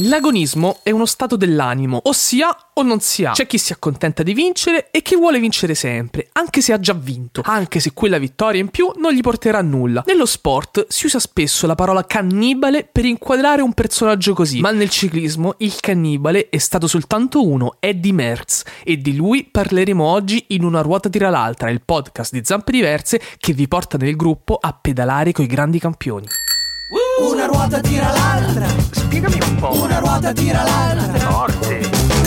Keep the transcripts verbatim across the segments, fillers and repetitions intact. L'agonismo è uno stato dell'animo, o si ha o non si ha. C'è chi si accontenta di vincere e chi vuole vincere sempre, anche se ha già vinto, anche se quella vittoria in più non gli porterà a nulla. Nello sport si usa spesso la parola cannibale per inquadrare un personaggio così, ma nel ciclismo il cannibale è stato soltanto uno, Eddy Merckx, e di lui parleremo oggi in Una ruota tira l'altra, il podcast di Zampe Diverse che vi porta nel gruppo a pedalare coi grandi campioni. Una ruota tira l'altra. Spiegami un po'. Una ruota tira l'altra. Forte.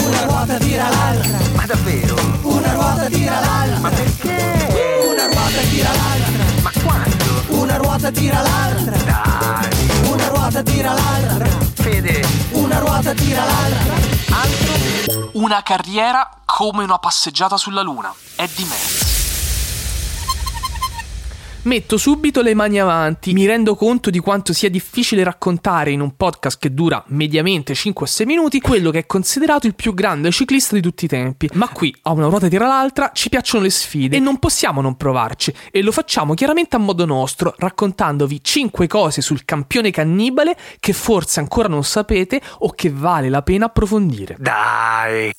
Una ruota tira l'altra. Ma davvero? Una ruota tira l'altra. Ma perché? Una ruota tira l'altra. Ma quando? Una ruota tira l'altra. Dai. Una ruota tira l'altra. Fede. Una ruota tira l'altra. Altro. Una carriera come una passeggiata sulla luna. Eddy Merckx. Metto subito le mani avanti, mi rendo conto di quanto sia difficile raccontare in un podcast che dura mediamente cinque a sei minuti quello che è considerato il più grande ciclista di tutti i tempi, ma qui a Una ruota tira l'altra ci piacciono le sfide e non possiamo non provarci, e lo facciamo chiaramente a modo nostro, raccontandovi cinque cose sul campione cannibale che forse ancora non sapete o che vale la pena approfondire. Dai!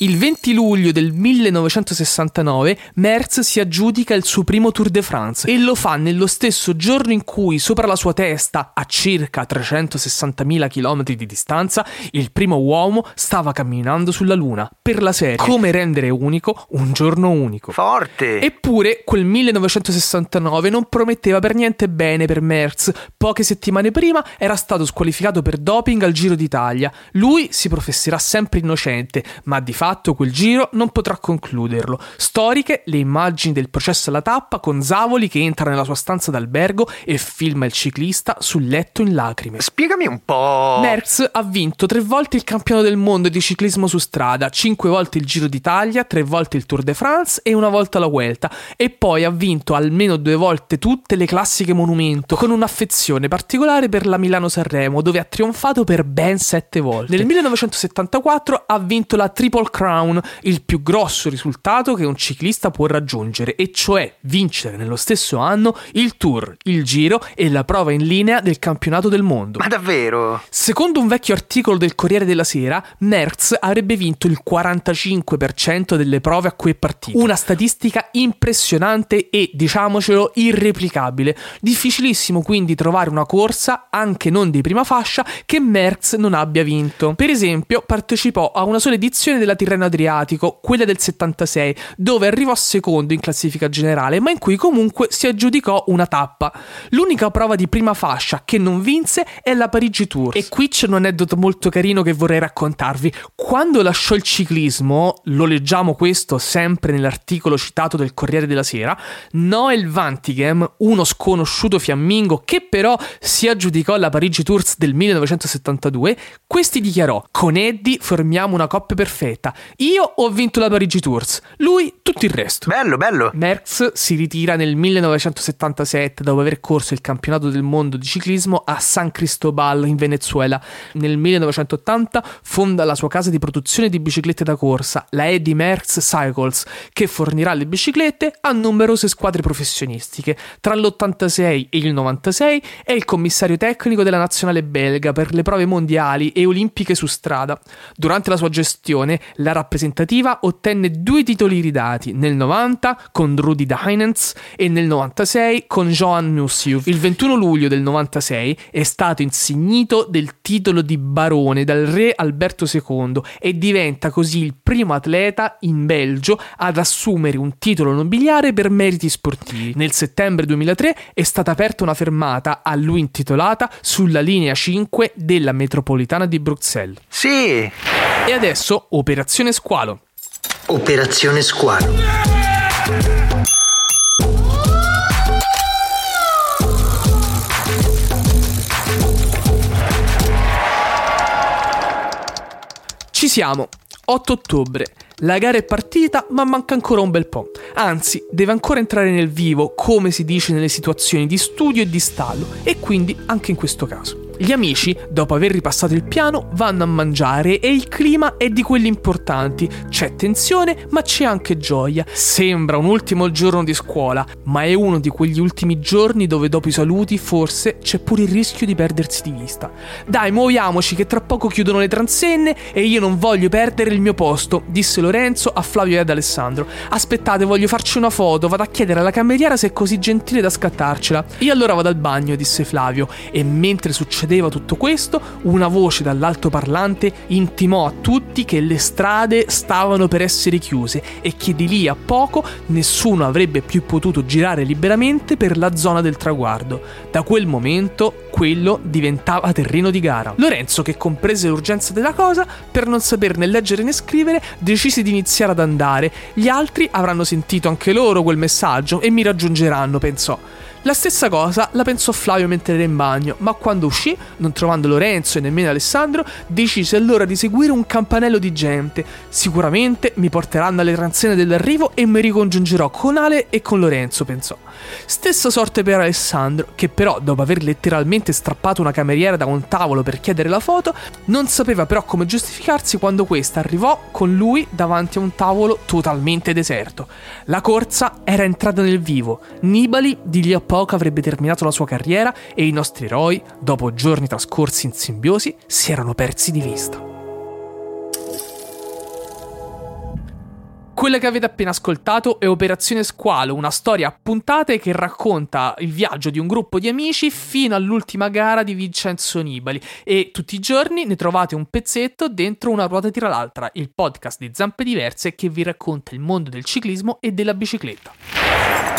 Il venti luglio del millenovecentosessantanove Merckx si aggiudica il suo primo Tour de France e lo fa nello stesso giorno in cui, sopra la sua testa, a circa trecentosessantamila chilometri di distanza, il primo uomo stava camminando sulla Luna, per la serie "Come rendere unico un giorno unico". Forte! Eppure quel millenovecentosessantanove non prometteva per niente bene per Merckx. Poche settimane prima era stato squalificato per doping al Giro d'Italia. Lui si professerà sempre innocente, ma di fatto fatto quel giro non potrà concluderlo. Storiche le immagini del processo alla tappa, con Zavoli che entra nella sua stanza d'albergo e filma il ciclista sul letto in lacrime. Spiegami un po'. Merckx ha vinto tre volte il campionato del mondo di ciclismo su strada, cinque volte il Giro d'Italia, tre volte il Tour de France e una volta la Vuelta, e poi ha vinto almeno due volte tutte le classiche monumento, con un'affezione particolare per la Milano Sanremo, dove ha trionfato per ben sette volte. Nel millenovecentosettantaquattro ha vinto la Triple Crown, il più grosso risultato che un ciclista può raggiungere, e cioè vincere nello stesso anno il Tour, il Giro e la prova in linea del campionato del mondo. Ma davvero? Secondo un vecchio articolo del Corriere della Sera, Merckx avrebbe vinto il quarantacinque per cento delle prove a cui è partito. Una statistica impressionante e, diciamocelo, irreplicabile. Difficilissimo quindi trovare una corsa, anche non di prima fascia, che Merckx non abbia vinto. Per esempio, partecipò a una sola edizione della reno adriatico, quella del settantasei, dove arrivò secondo in classifica generale, ma in cui comunque si aggiudicò una tappa. L'unica prova di prima fascia che non vinse è la Parigi Tours, e qui c'è un aneddoto molto carino che vorrei raccontarvi. Quando lasciò il ciclismo, lo leggiamo questo sempre nell'articolo citato del Corriere della Sera, Noel Vantighem, uno sconosciuto fiammingo che però si aggiudicò la Parigi Tours del millenovecentosettantadue, questi dichiarò: "Con Eddy formiamo una coppia perfetta. Io ho vinto la Parigi Tours, lui tutto il resto". Bello, bello. Merckx si ritira nel millenovecentosettantasette dopo aver corso il campionato del mondo di ciclismo a San Cristobal in Venezuela. Nel millenovecentottanta fonda la sua casa di produzione di biciclette da corsa, la Eddy Merckx Cycles, che fornirà le biciclette a numerose squadre professionistiche. Tra l'ottantasei e il novantasei è il commissario tecnico della nazionale belga per le prove mondiali e olimpiche su strada. Durante la sua gestione la rappresentativa ottenne due titoli ridati, nel novanta con Rudy Dhaenens e nel novantasei con Johan Museeuw. Il ventuno luglio del novantasei è stato insignito del titolo di barone dal re Alberto secondo e diventa così il primo atleta in Belgio ad assumere un titolo nobiliare per meriti sportivi. Nel settembre duemilatré è stata aperta una fermata a lui intitolata sulla linea cinque della metropolitana di Bruxelles. Sì! E adesso Operazione Squalo. Operazione Squalo. Ci siamo. otto ottobre. La gara è partita, ma manca ancora un bel po'. Anzi, deve ancora entrare nel vivo, come si dice nelle situazioni di studio e di stallo, e quindi anche in questo caso. Gli amici, dopo aver ripassato il piano, vanno a mangiare e il clima è di quelli importanti. C'è tensione, ma c'è anche gioia. Sembra un ultimo giorno di scuola, ma è uno di quegli ultimi giorni dove dopo i saluti forse c'è pure il rischio di perdersi di vista. Dai, muoviamoci che tra poco chiudono le transenne e io non voglio perdere il mio posto, disse Lorenzo a Flavio e ad Alessandro. Aspettate, voglio farci una foto, vado a chiedere alla cameriera se è così gentile da scattarcela. Io allora vado al bagno, disse Flavio, e mentre succedeva tutto questo, una voce dall'altoparlante intimò a tutti che le strade stavano per essere chiuse e che di lì a poco nessuno avrebbe più potuto girare liberamente per la zona del traguardo. Da quel momento quello diventava terreno di gara. Lorenzo, che comprese l'urgenza della cosa, per non saper né leggere né scrivere, decise di iniziare ad andare. Gli altri avranno sentito anche loro quel messaggio e mi raggiungeranno, pensò. La stessa cosa la pensò Flavio mentre era in bagno, ma quando uscì, non trovando Lorenzo e nemmeno Alessandro, decise allora di seguire un campanello di gente. Sicuramente mi porteranno alle transenne dell'arrivo e mi ricongiungerò con Ale e con Lorenzo, pensò. Stessa sorte per Alessandro, che però, dopo aver letteralmente strappato una cameriera da un tavolo per chiedere la foto, non sapeva però come giustificarsi quando questa arrivò con lui davanti a un tavolo totalmente deserto. La corsa era entrata nel vivo. Nibali di lì a poco avrebbe terminato la sua carriera e i nostri eroi, dopo giorni trascorsi in simbiosi, si erano persi di vista. Quella che avete appena ascoltato è Operazione Squalo, una storia a puntate che racconta il viaggio di un gruppo di amici fino all'ultima gara di Vincenzo Nibali, e tutti i giorni ne trovate un pezzetto dentro Una ruota tira l'altra, il podcast di Zampe Diverse che vi racconta il mondo del ciclismo e della bicicletta.